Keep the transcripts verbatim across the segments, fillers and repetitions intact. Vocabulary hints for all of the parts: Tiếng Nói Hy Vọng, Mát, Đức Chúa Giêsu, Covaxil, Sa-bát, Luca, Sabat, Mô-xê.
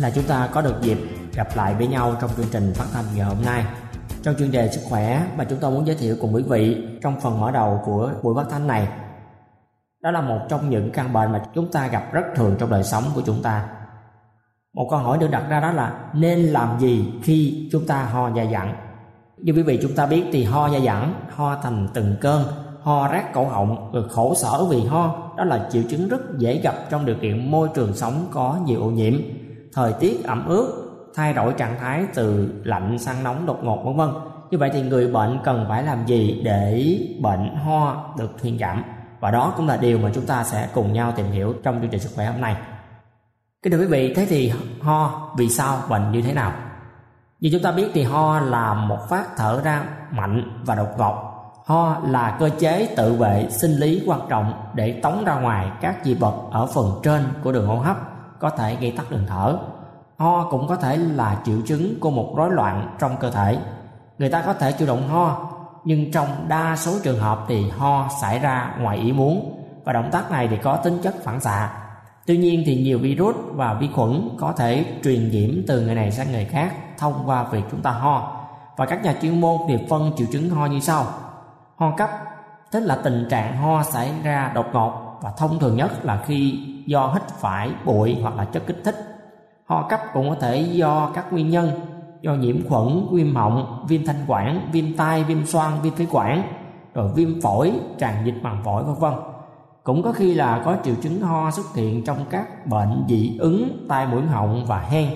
Là chúng ta có được dịp gặp lại với nhau trong chương trình phát thanh ngày hôm nay. Trong chuyên đề sức khỏe mà chúng tôi muốn giới thiệu cùng quý vị trong phần mở đầu của buổi phát thanh này, đó là một trong những căn bệnh mà chúng ta gặp rất thường trong đời sống của chúng ta. Một câu hỏi được đặt ra, đó là nên làm gì khi chúng ta ho dai dẳng. Như quý vị chúng ta biết thì ho dai dẳng, ho thành từng cơn, ho rát cổ họng, rồi khổ sở vì ho, đó là triệu chứng rất dễ gặp trong điều kiện môi trường sống có nhiều ô nhiễm, thời tiết ẩm ướt, thay đổi trạng thái từ lạnh sang nóng đột ngột, vân vân. Như vậy thì người bệnh cần phải làm gì để bệnh ho được thuyên giảm? Và đó cũng là điều mà chúng ta sẽ cùng nhau tìm hiểu trong chương trình sức khỏe hôm nay. Kính thưa quý vị, thế thì ho vì sao, bệnh như thế nào? Như chúng ta biết thì ho là một phát thở ra mạnh và đột ngột. Ho là cơ chế tự vệ sinh lý quan trọng để tống ra ngoài các dị vật ở phần trên của đường hô hấp, có thể gây tắc đường thở. Ho cũng có thể là triệu chứng của một rối loạn trong cơ thể. Người ta có thể chủ động ho, nhưng trong đa số trường hợp thì ho xảy ra ngoài ý muốn, và động tác này thì có tính chất phản xạ. Tuy nhiên thì nhiều virus và vi khuẩn có thể truyền nhiễm từ người này sang người khác thông qua việc chúng ta ho. Và các nhà chuyên môn thì phân triệu chứng ho như sau. Ho cấp, tức là tình trạng ho xảy ra đột ngột và thông thường nhất là khi do hít phải bụi hoặc là chất kích thích. Ho cấp cũng có thể do các nguyên nhân, do nhiễm khuẩn, viêm họng, viêm thanh quản, viêm tai, viêm xoang, viêm phế quản, rồi viêm phổi, tràn dịch màng phổi, vân vân. Cũng có khi là có triệu chứng ho xuất hiện trong các bệnh dị ứng tai mũi họng và hen.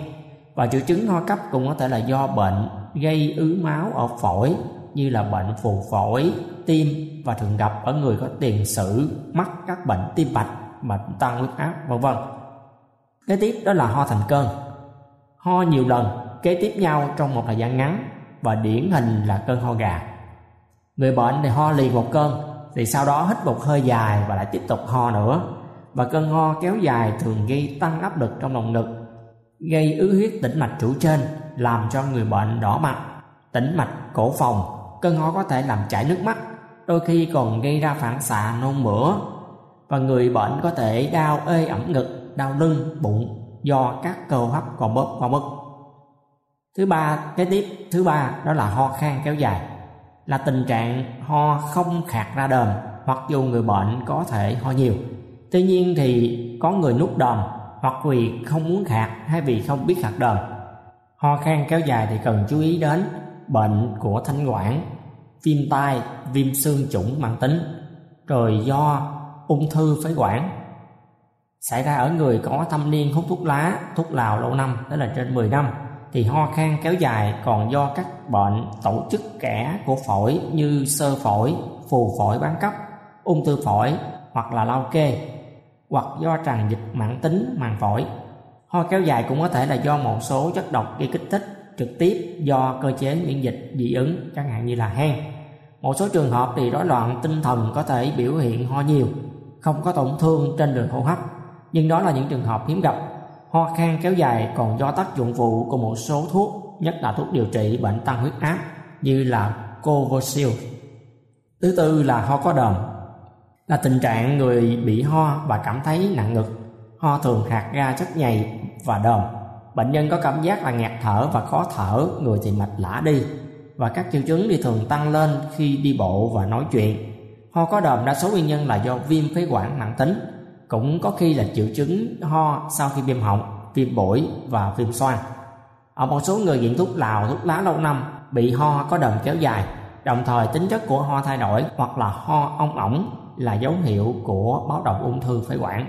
Và triệu chứng ho cấp cũng có thể là do bệnh gây ứ máu ở phổi, như là bệnh phù phổi, tim, và thường gặp ở người có tiền sử mắc các bệnh tim mạch, bệnh tăng huyết áp, vân vân. Kế tiếp đó là ho thành cơn, ho nhiều lần kế tiếp nhau trong một thời gian ngắn, và điển hình là cơn ho gà. Người bệnh thì ho liền một cơn, thì sau đó hít một hơi dài và lại tiếp tục ho nữa. Và cơn ho kéo dài thường gây tăng áp lực trong lồng ngực, gây ứ huyết tĩnh mạch chủ trên, làm cho người bệnh đỏ mặt, tĩnh mạch cổ phòng. Cơn ho có thể làm chảy nước mắt, đôi khi còn gây ra phản xạ nôn mửa, và người bệnh có thể đau ê ẩm ngực, đau lưng, bụng do các cơ hấp còn bóp quá mức. Thứ ba, kế tiếp thứ ba đó là ho khan kéo dài, là tình trạng ho không khạc ra đờm, mặc dù người bệnh có thể ho nhiều. Tuy nhiên thì có người nuốt đờm, hoặc vì không muốn khạc hay vì không biết khạc đờm. Ho khan kéo dài thì cần chú ý đến bệnh của thanh quản, viêm tai, viêm xương chủng mãn tính, rồi do ung thư phế quản, xảy ra ở người có thâm niên hút thuốc lá, thuốc lào lâu năm, đó là trên mười năm. Thì ho khan kéo dài còn do các bệnh tổ chức kẽ của phổi như xơ phổi, phù phổi bán cấp, ung thư phổi hoặc là lao kê, hoặc do tràn dịch mãn tính màng phổi. Ho kéo dài cũng có thể là do một số chất độc gây kích thích trực tiếp do cơ chế miễn dịch dị ứng, chẳng hạn như là hen. Một số trường hợp thì rối loạn tinh thần có thể biểu hiện ho nhiều, không có tổn thương trên đường hô hấp, nhưng đó là những trường hợp hiếm gặp. Ho khan kéo dài còn do tác dụng phụ của một số thuốc, nhất là thuốc điều trị bệnh tăng huyết áp như là Covaxil. Thứ tư là ho có đờm, là tình trạng người bị ho và cảm thấy nặng ngực, ho thường hạt ra rất nhầy và đờm. Bệnh nhân có cảm giác là ngạt thở và khó thở, người thì mạch lả đi, và các triệu chứng thì thường tăng lên khi đi bộ và nói chuyện. Ho có đờm đa số nguyên nhân là do viêm phế quản mãn tính, cũng có khi là triệu chứng ho sau khi viêm họng, viêm phổi và viêm xoang. Ở một số người nghiện thuốc lào, thuốc lá lâu năm bị ho có đờm kéo dài, đồng thời tính chất của ho thay đổi hoặc là ho ong ỏng là dấu hiệu của báo động ung thư phế quản.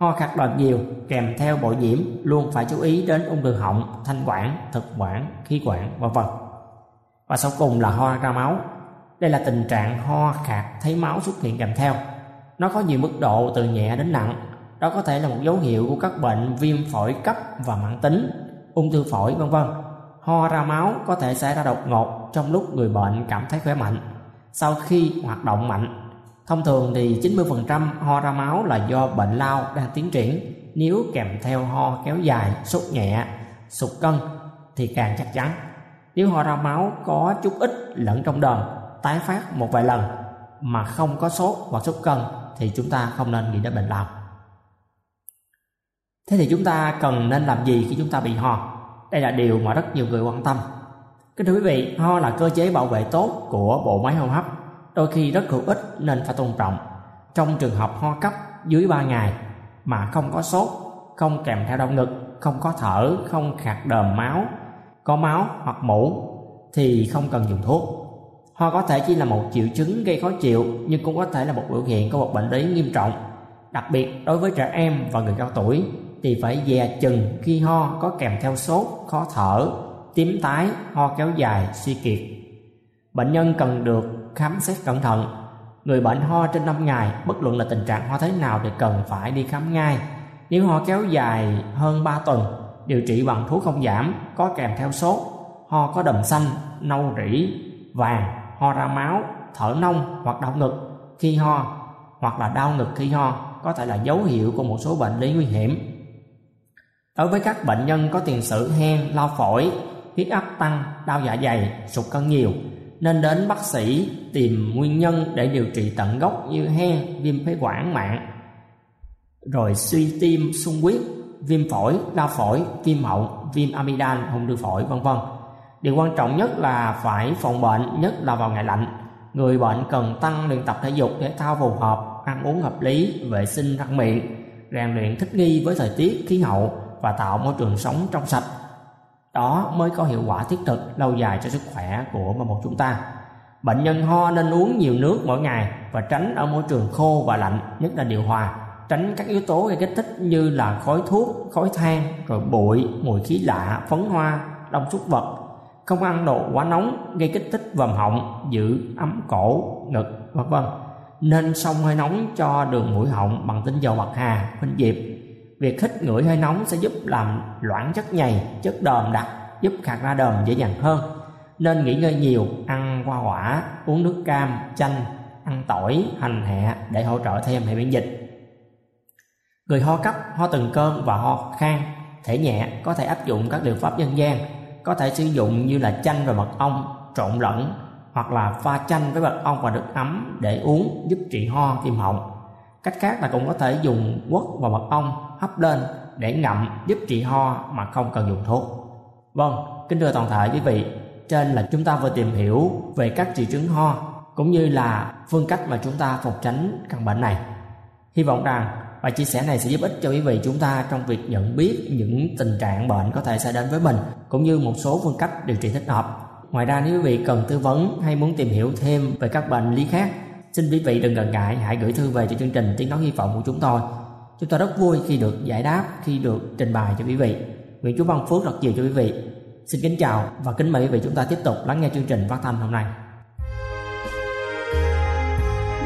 Ho khạc đờm nhiều kèm theo bội nhiễm luôn phải chú ý đến ung thư họng, thanh quản, thực quản, khí quản vân vân. Và sau cùng là ho ra máu. Đây là tình trạng ho khạc thấy máu xuất hiện kèm theo. Nó có nhiều mức độ từ nhẹ đến nặng. Đó có thể là một dấu hiệu của các bệnh viêm phổi cấp và mãn tính, ung thư phổi vân vân. Ho ra máu có thể xảy ra đột ngột trong lúc người bệnh cảm thấy khỏe mạnh, sau khi hoạt động mạnh. Thông thường thì chín mươi phần trăm ho ra máu là do bệnh lao đang tiến triển. Nếu kèm theo ho kéo dài, sốt nhẹ, sụt cân thì càng chắc chắn. Nếu ho ra máu có chút ít lẫn trong đờm, tái phát một vài lần mà không có sốt hoặc sốt cân thì chúng ta không nên nghĩ đến bệnh lao. Thế thì chúng ta cần nên làm gì khi chúng ta bị ho? Đây là điều mà rất nhiều người quan tâm. Kính thưa quý vị, ho là cơ chế bảo vệ tốt của bộ máy hô hấp, đôi khi rất hữu ích nên phải tôn trọng. Trong trường hợp ho cấp dưới ba ngày mà không có sốt, không kèm theo đau ngực, không có thở, không khạc đờm máu, có máu hoặc mũ thì không cần dùng thuốc. Ho có thể chỉ là một triệu chứng gây khó chịu, nhưng cũng có thể là một biểu hiện của một bệnh lý nghiêm trọng. Đặc biệt đối với trẻ em và người cao tuổi thì phải dè chừng khi ho có kèm theo sốt, khó thở, tím tái, ho kéo dài, suy kiệt. Bệnh nhân cần được khám xét cẩn thận. Người bệnh ho trên năm ngày, bất luận là tình trạng ho thế nào thì cần phải đi khám ngay. Nếu ho kéo dài hơn ba tuần, điều trị bằng thuốc không giảm, có kèm theo sốt, ho có đờm xanh, nâu rỉ, vàng, ho ra máu, thở nông hoặc đau ngực khi ho, hoặc là đau ngực khi ho, có thể là dấu hiệu của một số bệnh lý nguy hiểm. Đối với các bệnh nhân có tiền sử hen, lao phổi, huyết áp tăng, đau dạ dày, sụt cân nhiều, nên đến bác sĩ tìm nguyên nhân để điều trị tận gốc như hen, viêm phế quản mạn, rồi suy tim, xung huyết, viêm phổi, lao phổi, viêm họng, viêm amidan, ung thư phổi vân vân. Điều quan trọng nhất là phải phòng bệnh, nhất là vào ngày lạnh. Người bệnh cần tăng luyện tập thể dục, thể thao phù hợp, ăn uống hợp lý, vệ sinh răng miệng, rèn luyện thích nghi với thời tiết, khí hậu và tạo môi trường sống trong sạch. Đó mới có hiệu quả thiết thực lâu dài cho sức khỏe của một chúng ta. Bệnh nhân ho nên uống nhiều nước mỗi ngày và tránh ở môi trường khô và lạnh, nhất là điều hòa. Tránh các yếu tố gây kích thích như là khói thuốc, khói than, rồi bụi, mùi khí lạ, phấn hoa, đông súc vật. Không ăn đồ quá nóng gây kích thích vòm họng, giữ ấm cổ, ngực vân vân. Nên xông hơi nóng cho đường mũi họng bằng tinh dầu bạc hà, khuynh diệp. Việc hít ngửi hơi nóng sẽ giúp làm loãng chất nhầy, chất đờm đặc, giúp khạc ra đờm dễ dàng hơn. Nên nghỉ ngơi nhiều, ăn hoa quả, uống nước cam, chanh, ăn tỏi, hành hẹ để hỗ trợ thêm hệ miễn dịch. Người ho cấp, ho từng cơn và ho khan thể nhẹ có thể áp dụng các liệu pháp dân gian, có thể sử dụng như là chanh và mật ong trộn lẫn, hoặc là pha chanh với mật ong và nước ấm để uống giúp trị ho, viêm họng. Cách khác là cũng có thể dùng quất và mật ong hấp lên để ngậm giúp trị ho mà không cần dùng thuốc. Vâng, kính thưa toàn thể quý vị, trên là chúng ta vừa tìm hiểu về các triệu chứng ho cũng như là phương cách mà chúng ta phòng tránh căn bệnh này. Hy vọng rằng bài chia sẻ này sẽ giúp ích cho quý vị chúng ta trong việc nhận biết những tình trạng bệnh có thể xảy đến với mình, cũng như một số phương cách điều trị thích hợp. Ngoài ra, nếu quý vị cần tư vấn hay muốn tìm hiểu thêm về các bệnh lý khác, xin quý vị đừng ngần ngại, hãy gửi thư về cho chương trình Tiếng Nói Hy Vọng của chúng tôi. Chúng tôi rất vui khi được giải đáp, khi được trình bày cho quý vị. Nguyện Chúa ban phước rất nhiều cho quý vị. Xin kính chào và kính mời quý vị chúng ta tiếp tục lắng nghe chương trình phát thanh hôm nay.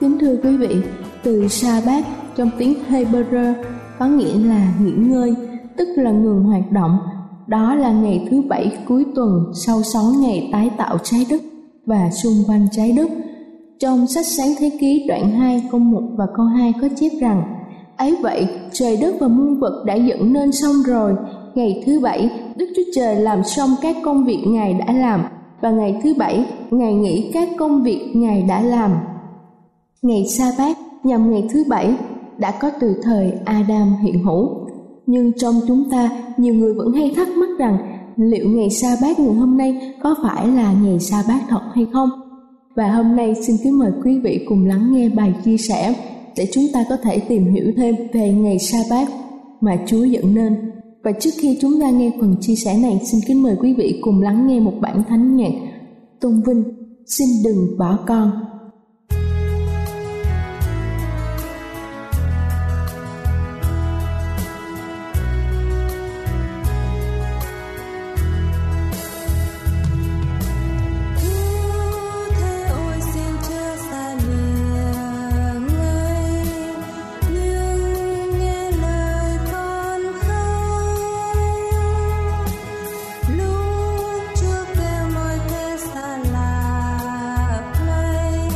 Kính thưa quý vị, từ Sabat trong tiếng Hebrew có nghĩa là nghỉ ngơi, tức là ngừng hoạt động. Đó là ngày thứ bảy cuối tuần sau sáu ngày tái tạo trái đất và xung quanh trái đất. Trong sách Sáng Thế Ký đoạn hai câu một và câu hai có chép rằng: Ấy vậy, trời đất và muôn vật đã dựng nên xong rồi. Ngày thứ bảy, Đức Chúa Trời làm xong các công việc Ngài đã làm, và ngày thứ bảy, Ngài nghỉ các công việc Ngài đã làm. Ngày Sa-bát nhằm ngày thứ bảy đã có từ thời Adam hiện hữu. Nhưng trong chúng ta, nhiều người vẫn hay thắc mắc rằng liệu ngày Sa-bát ngày hôm nay có phải là ngày Sa-bát thật hay không? Và hôm nay xin kính mời quý vị cùng lắng nghe bài chia sẻ để chúng ta có thể tìm hiểu thêm về ngày Sa-bát mà Chúa dựng nên. Và trước khi chúng ta nghe phần chia sẻ này, xin kính mời quý vị cùng lắng nghe một bản thánh nhạc tôn vinh Xin Đừng Bỏ Con. Lúc trước kia mọi thế xa lạ, nay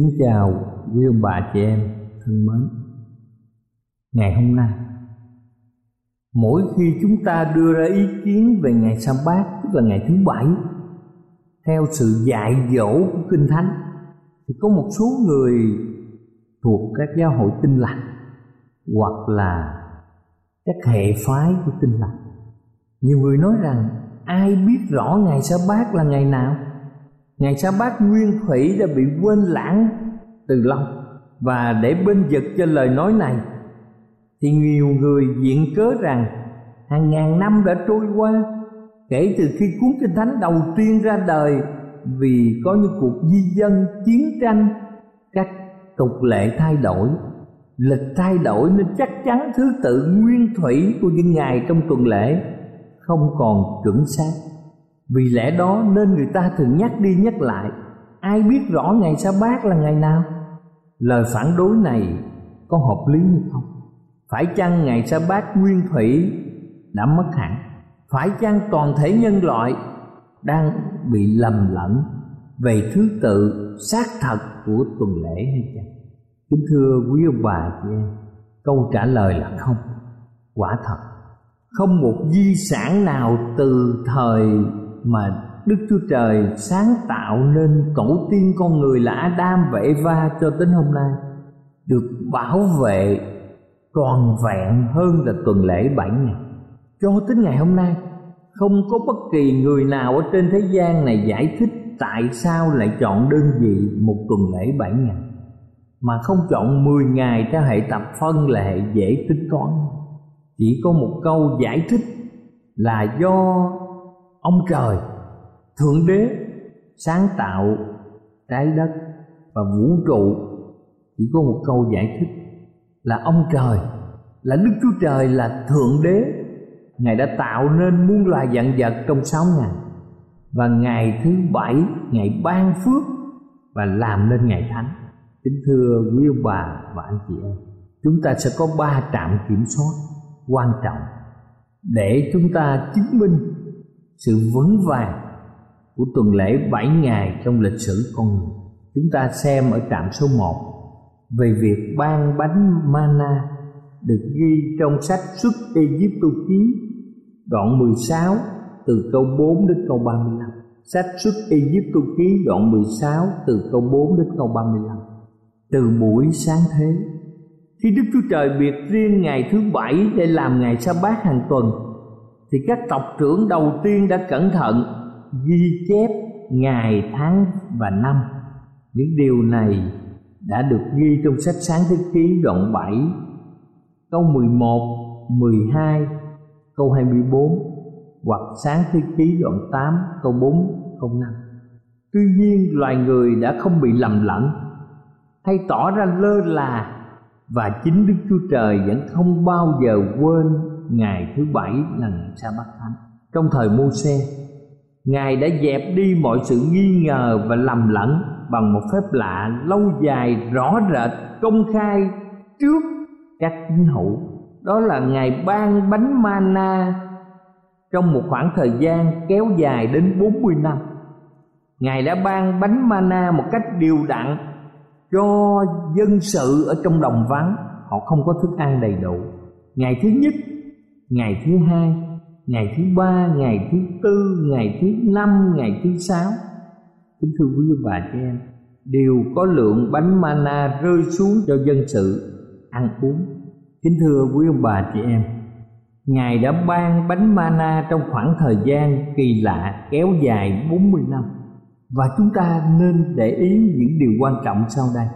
Kính chào quý ông bà chị em thân mến. Ngày hôm nay, mỗi khi chúng ta đưa ra ý kiến về ngày Sa-bát, tức là ngày thứ bảy, theo sự dạy dỗ của Kinh Thánh, thì có một số người thuộc các giáo hội Tin Lành hoặc là các hệ phái của Tin Lành, nhiều người nói rằng ai biết rõ ngày Sa-bát là ngày nào. Ngày Sa-bát nguyên thủy đã bị quên lãng từ lâu, và để bênh vực cho lời nói này thì nhiều người viện cớ rằng hàng ngàn năm đã trôi qua kể từ khi cuốn Kinh Thánh đầu tiên ra đời, vì có những cuộc di dân, chiến tranh, các tục lệ thay đổi, lịch thay đổi, nên chắc chắn thứ tự nguyên thủy của những ngày trong tuần lễ không còn chuẩn xác. Vì lẽ đó nên người ta thường nhắc đi nhắc lại ai biết rõ ngày Sa-bát là ngày nào. Lời phản đối này có hợp lý hay không? Phải chăng ngày Sa-bát nguyên thủy đã mất hẳn? Phải chăng toàn thể nhân loại đang bị lầm lẫn về thứ tự xác thật của tuần lễ hay chăng? Kính thưa quý ông bà chị em, câu trả lời là không. Quả thật, không một di sản nào từ thời mà Đức Chúa Trời sáng tạo nên tổ tiên con người là Adam và Eva cho đến hôm nay được bảo vệ toàn vẹn hơn là tuần lễ bảy ngày. Cho đến ngày hôm nay, không có bất kỳ người nào ở trên thế gian này giải thích tại sao lại chọn đơn vị một tuần lễ bảy ngày mà không chọn mười ngày theo hệ tập phân là hệ dễ tính toán. Chỉ có một câu giải thích là do ông trời, Thượng Đế sáng tạo trái đất và vũ trụ. Chỉ có một câu giải thích là ông trời, là Đức Chúa Trời, là Thượng Đế, Ngài đã tạo nên muôn loài vạn vật trong sáu ngày, và ngày thứ bảy Ngài ban phước và làm nên ngày thánh. Kính thưa quý ông bà và anh chị em, chúng ta sẽ có ba trạm kiểm soát quan trọng để chúng ta chứng minh sự vững vàng của tuần lễ bảy ngày trong lịch sử con người. Chúng ta xem ở trạm số một về việc ban bánh mana được ghi trong sách Xuất Ai Cập ký đoạn mười sáu từ câu bốn đến câu ba mươi lăm. Sách Xuất Ai Cập ký đoạn mười sáu từ câu bốn đến câu ba mươi lăm. Từ buổi sáng thế, khi Đức Chúa Trời biệt riêng ngày thứ bảy để làm ngày Sa-bát hàng tuần, thì các tộc trưởng đầu tiên đã cẩn thận ghi chép ngày, tháng và năm. Những điều này đã được ghi trong sách Sáng thế ký đoạn bảy câu mười một, mười hai, câu hai mươi bốn hoặc Sáng thế ký đoạn tám câu bốn, câu năm. Tuy nhiên, loài người đã không bị lầm lẫn hay tỏ ra lơ là, và chính Đức Chúa Trời vẫn không bao giờ quên ngày thứ bảy là ngày Sa-bát thánh. Trong thời Mô-xê, Ngài đã dẹp đi mọi sự nghi ngờ và lầm lẫn bằng một phép lạ lâu dài, rõ rệt, công khai trước các tín hữu. Đó là Ngài ban bánh mana trong một khoảng thời gian kéo dài đến bốn mươi năm. Ngài đã ban bánh mana một cách đều đặn cho dân sự ở trong đồng vắng, họ không có thức ăn đầy đủ. Ngày thứ nhất, ngày thứ hai, ngày thứ ba, ngày thứ tư, ngày thứ năm, ngày thứ sáu. Kính thưa quý ông bà chị em, đều có lượng bánh mana rơi xuống cho dân sự ăn uống. Kính thưa quý ông bà chị em, Ngài đã ban bánh mana trong khoảng thời gian kỳ lạ kéo dài bốn mươi năm. Và chúng ta nên để ý những điều quan trọng sau đây.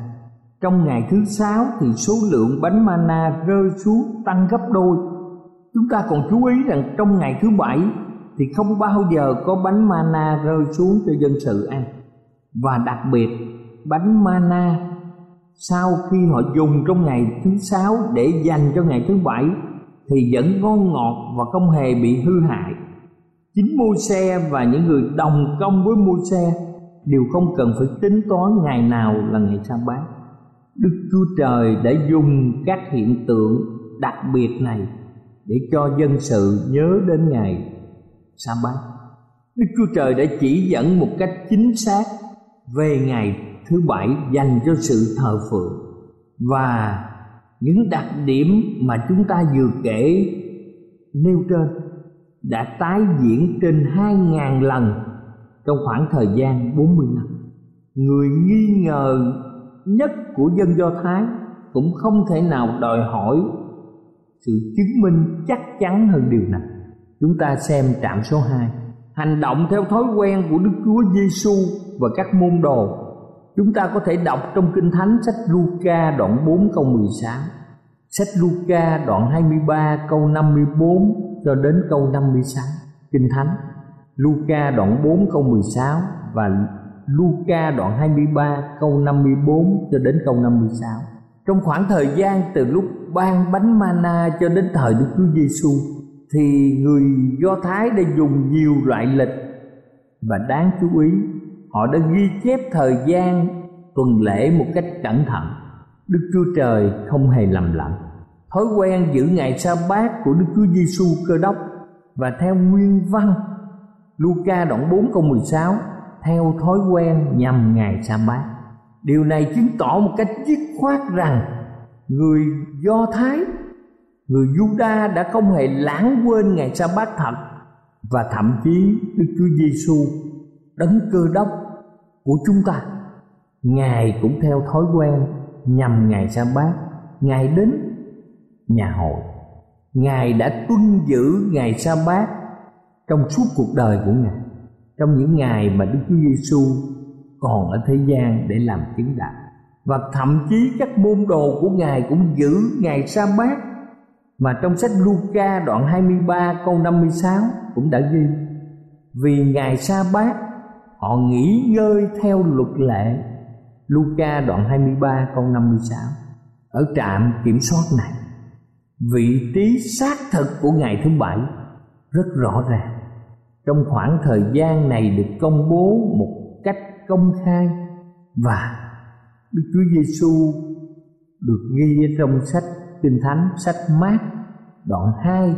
Trong ngày thứ sáu thì số lượng bánh mana rơi xuống tăng gấp đôi. Chúng ta còn chú ý rằng trong ngày thứ bảy thì không bao giờ có bánh mana rơi xuống cho dân sự ăn. Và đặc biệt, bánh mana sau khi họ dùng trong ngày thứ sáu để dành cho ngày thứ bảy thì vẫn ngon ngọt và không hề bị hư hại. Chính Mô-xê và những người đồng công với Mô-xê đều không cần phải tính toán ngày nào là ngày Sa-bát. Đức Chúa Trời đã dùng các hiện tượng đặc biệt này để cho dân sự nhớ đến ngày Sa-bát. Đức Chúa Trời đã chỉ dẫn một cách chính xác về ngày thứ bảy dành cho sự thờ phượng. Và những đặc điểm mà chúng ta vừa kể nêu trên đã tái diễn trên hai ngàn lần trong khoảng thời gian bốn mươi năm. Người nghi ngờ nhất của dân Do Thái cũng không thể nào đòi hỏi sự chứng minh chắc chắn hơn điều này. Chúng ta xem trạm số hai. Hành động theo thói quen của Đức Chúa Giêsu và các môn đồ. Chúng ta có thể đọc trong Kinh Thánh sách Luca đoạn bốn câu mười sáu, sách Luca đoạn hai mươi ba câu năm mươi bốn cho đến câu năm mươi sáu. Kinh Thánh Luca đoạn bốn câu mười sáu và Luca đoạn hai mươi ba câu năm mươi bốn cho đến câu năm mươi sáu. Trong khoảng thời gian từ lúc ban bánh mana cho đến thời Đức Chúa Giêsu thì người Do Thái đã dùng nhiều loại lịch, và đáng chú ý họ đã ghi chép thời gian tuần lễ một cách cẩn thận. Đức Chúa Trời không hề lầm lẫn. Thói quen giữ ngày Sa-bát của Đức Chúa Giêsu Cơ Đốc và theo nguyên văn Luca đoạn bốn câu mười sáu, theo thói quen nhằm ngày Sa-bát. Điều này chứng tỏ một cách dứt khoát rằng người Do Thái, người Giu-đa đã không hề lãng quên ngày Sa-bát thật, và thậm chí Đức Chúa Giêsu Đấng Cơ Đốc của chúng ta, Ngài cũng theo thói quen nhằm ngày Sa-bát. Ngài đến nhà hội, Ngài đã tuân giữ ngày Sa-bát trong suốt cuộc đời của Ngài, trong những ngày mà Đức Chúa Giêsu còn ở thế gian để làm chứng đạo. Và thậm chí các môn đồ của Ngài cũng giữ ngày Sa-bát mà trong sách Luca đoạn hai mươi ba câu năm mươi sáu cũng đã ghi: vì ngày Sa-bát họ nghỉ ngơi theo luật lệ. Luca đoạn hai mươi ba câu năm mươi sáu. Ở trạm kiểm soát này, vị trí xác thực của ngày thứ bảy rất rõ ràng. Trong khoảng thời gian này được công bố một cách công khai, và Đức Chúa Giêsu được ghi ở trong sách Kinh Thánh sách Mát đoạn hai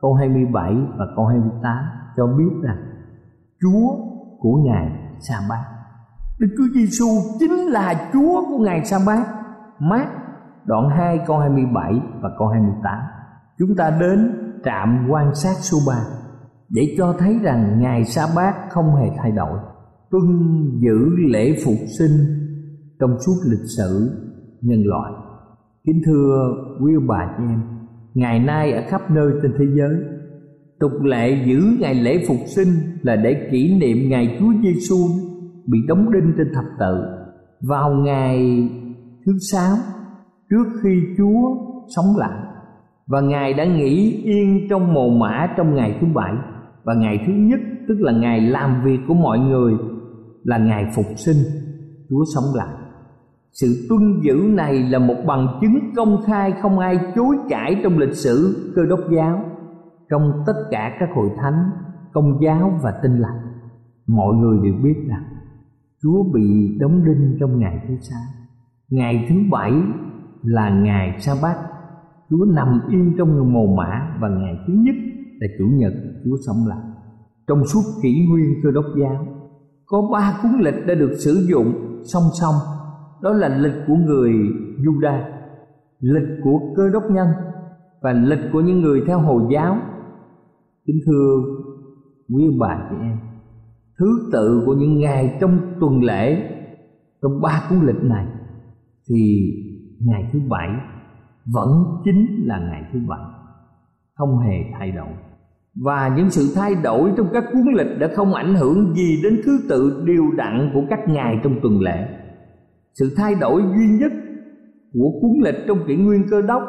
câu hai mươi bảy và câu hai mươi tám cho biết rằng Chúa của ngày Sa-bát, Đức Chúa Giêsu chính là Chúa của ngày Sa-bát. Mát đoạn hai câu hai mươi bảy và câu hai mươi tám. Chúng ta đến trạm quan sát số ba để cho thấy rằng ngày Sa-bát không hề thay đổi. Tuân giữ lễ phục sinh trong suốt lịch sử nhân loại. Kính thưa quý bà chị em, ngày nay ở khắp nơi trên thế giới, tục lệ giữ ngày lễ phục sinh là để kỷ niệm ngày Chúa Giêsu bị đóng đinh trên thập tự vào ngày thứ sáu trước khi Chúa sống lại, và Ngài đã nghỉ yên trong mồ mả trong ngày thứ bảy, và ngày thứ nhất, tức là ngày làm việc của mọi người, là ngày phục sinh Chúa sống lại. Sự tuân giữ này là một bằng chứng công khai không ai chối cãi trong lịch sử Cơ Đốc giáo. Trong tất cả các hội thánh, Công giáo và Tin lành, mọi người đều biết rằng Chúa bị đóng đinh trong ngày thứ sáu. Ngày thứ bảy là ngày Sa-bát, Chúa nằm yên trong mồ mả, và ngày thứ nhất là Chủ nhật, Chúa sống lại. Trong suốt kỷ nguyên Cơ Đốc giáo, có ba cuốn lịch đã được sử dụng song song. Đó là lịch của người Giu-đa, lịch của Cơ Đốc nhân và lịch của những người theo Hồi giáo. Kính thưa quý bà chị em, thứ tự của những ngày trong tuần lễ trong ba cuốn lịch này thì ngày thứ bảy vẫn chính là ngày thứ bảy, không hề thay đổi. Và những sự thay đổi trong các cuốn lịch đã không ảnh hưởng gì đến thứ tự đều đặn của các ngày trong tuần lễ. Sự thay đổi duy nhất của cuốn lịch trong kỷ nguyên Cơ Đốc,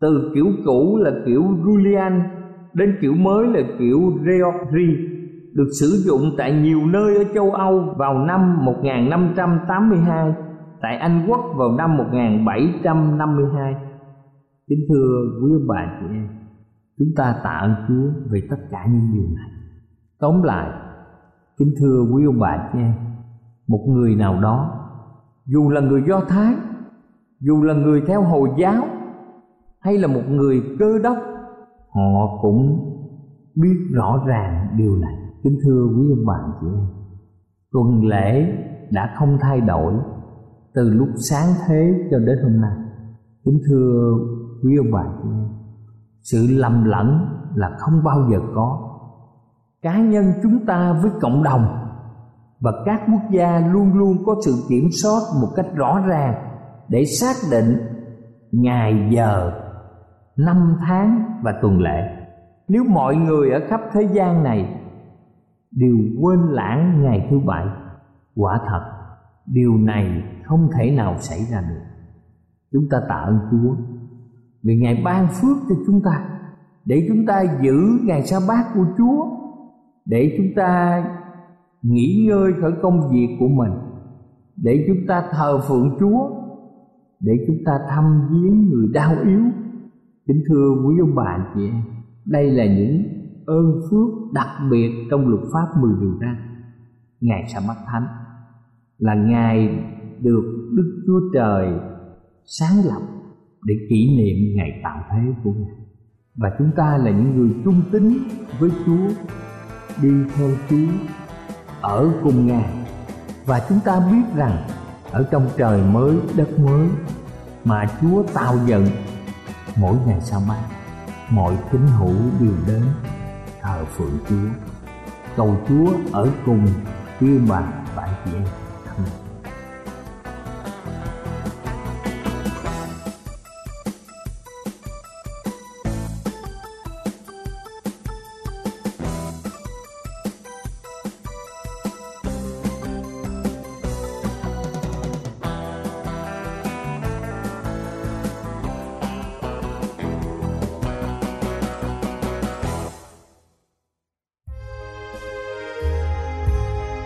từ kiểu cũ là kiểu Julian đến kiểu mới là kiểu Gregori, được sử dụng tại nhiều nơi ở châu Âu vào năm một nghìn năm trăm tám mươi hai, tại Anh Quốc vào năm một nghìn bảy trăm năm mươi hai. Kính thưa quý bà chị em, chúng ta tạ ơn Chúa về tất cả những điều này. Tóm lại, kính thưa quý bà chị em, một người nào đó, dù là người Do Thái, dù là người theo Hồi giáo, hay là một người Cơ Đốc, họ cũng biết rõ ràng điều này. Kính thưa quý ông bà chị em, tuần lễ đã không thay đổi từ lúc sáng thế cho đến hôm nay. Kính thưa quý ông bà chị em, sự lầm lẫn là không bao giờ có. Cá nhân chúng ta với cộng đồng và các quốc gia luôn luôn có sự kiểm soát một cách rõ ràng để xác định ngày, giờ, năm, tháng và tuần lễ. Nếu mọi người ở khắp thế gian này đều quên lãng ngày thứ bảy, quả thật điều này không thể nào xảy ra được. Chúng ta tạ ơn Chúa vì Ngài ban phước cho chúng ta để chúng ta giữ ngày sa bát của Chúa, để chúng ta nghỉ ngơi khỏi công việc của mình, để chúng ta thờ phượng Chúa, để chúng ta thăm viếng người đau yếu. Kính thưa quý ông bà chị em, đây là những ơn phước đặc biệt trong luật pháp mười điều răn. Ngày sa bát thánh là ngày được Đức Chúa Trời sáng lập để kỷ niệm ngày tạo thế của Ngài. Và chúng ta là những người trung tín với Chúa, đi theo Chúa, ở cùng Ngài. Và chúng ta biết rằng ở trong trời mới, đất mới mà Chúa tạo dựng, mỗi ngày sa bát, mọi tín hữu đều đến thờ phượng Chúa, cầu Chúa ở cùng quý bà và chị em.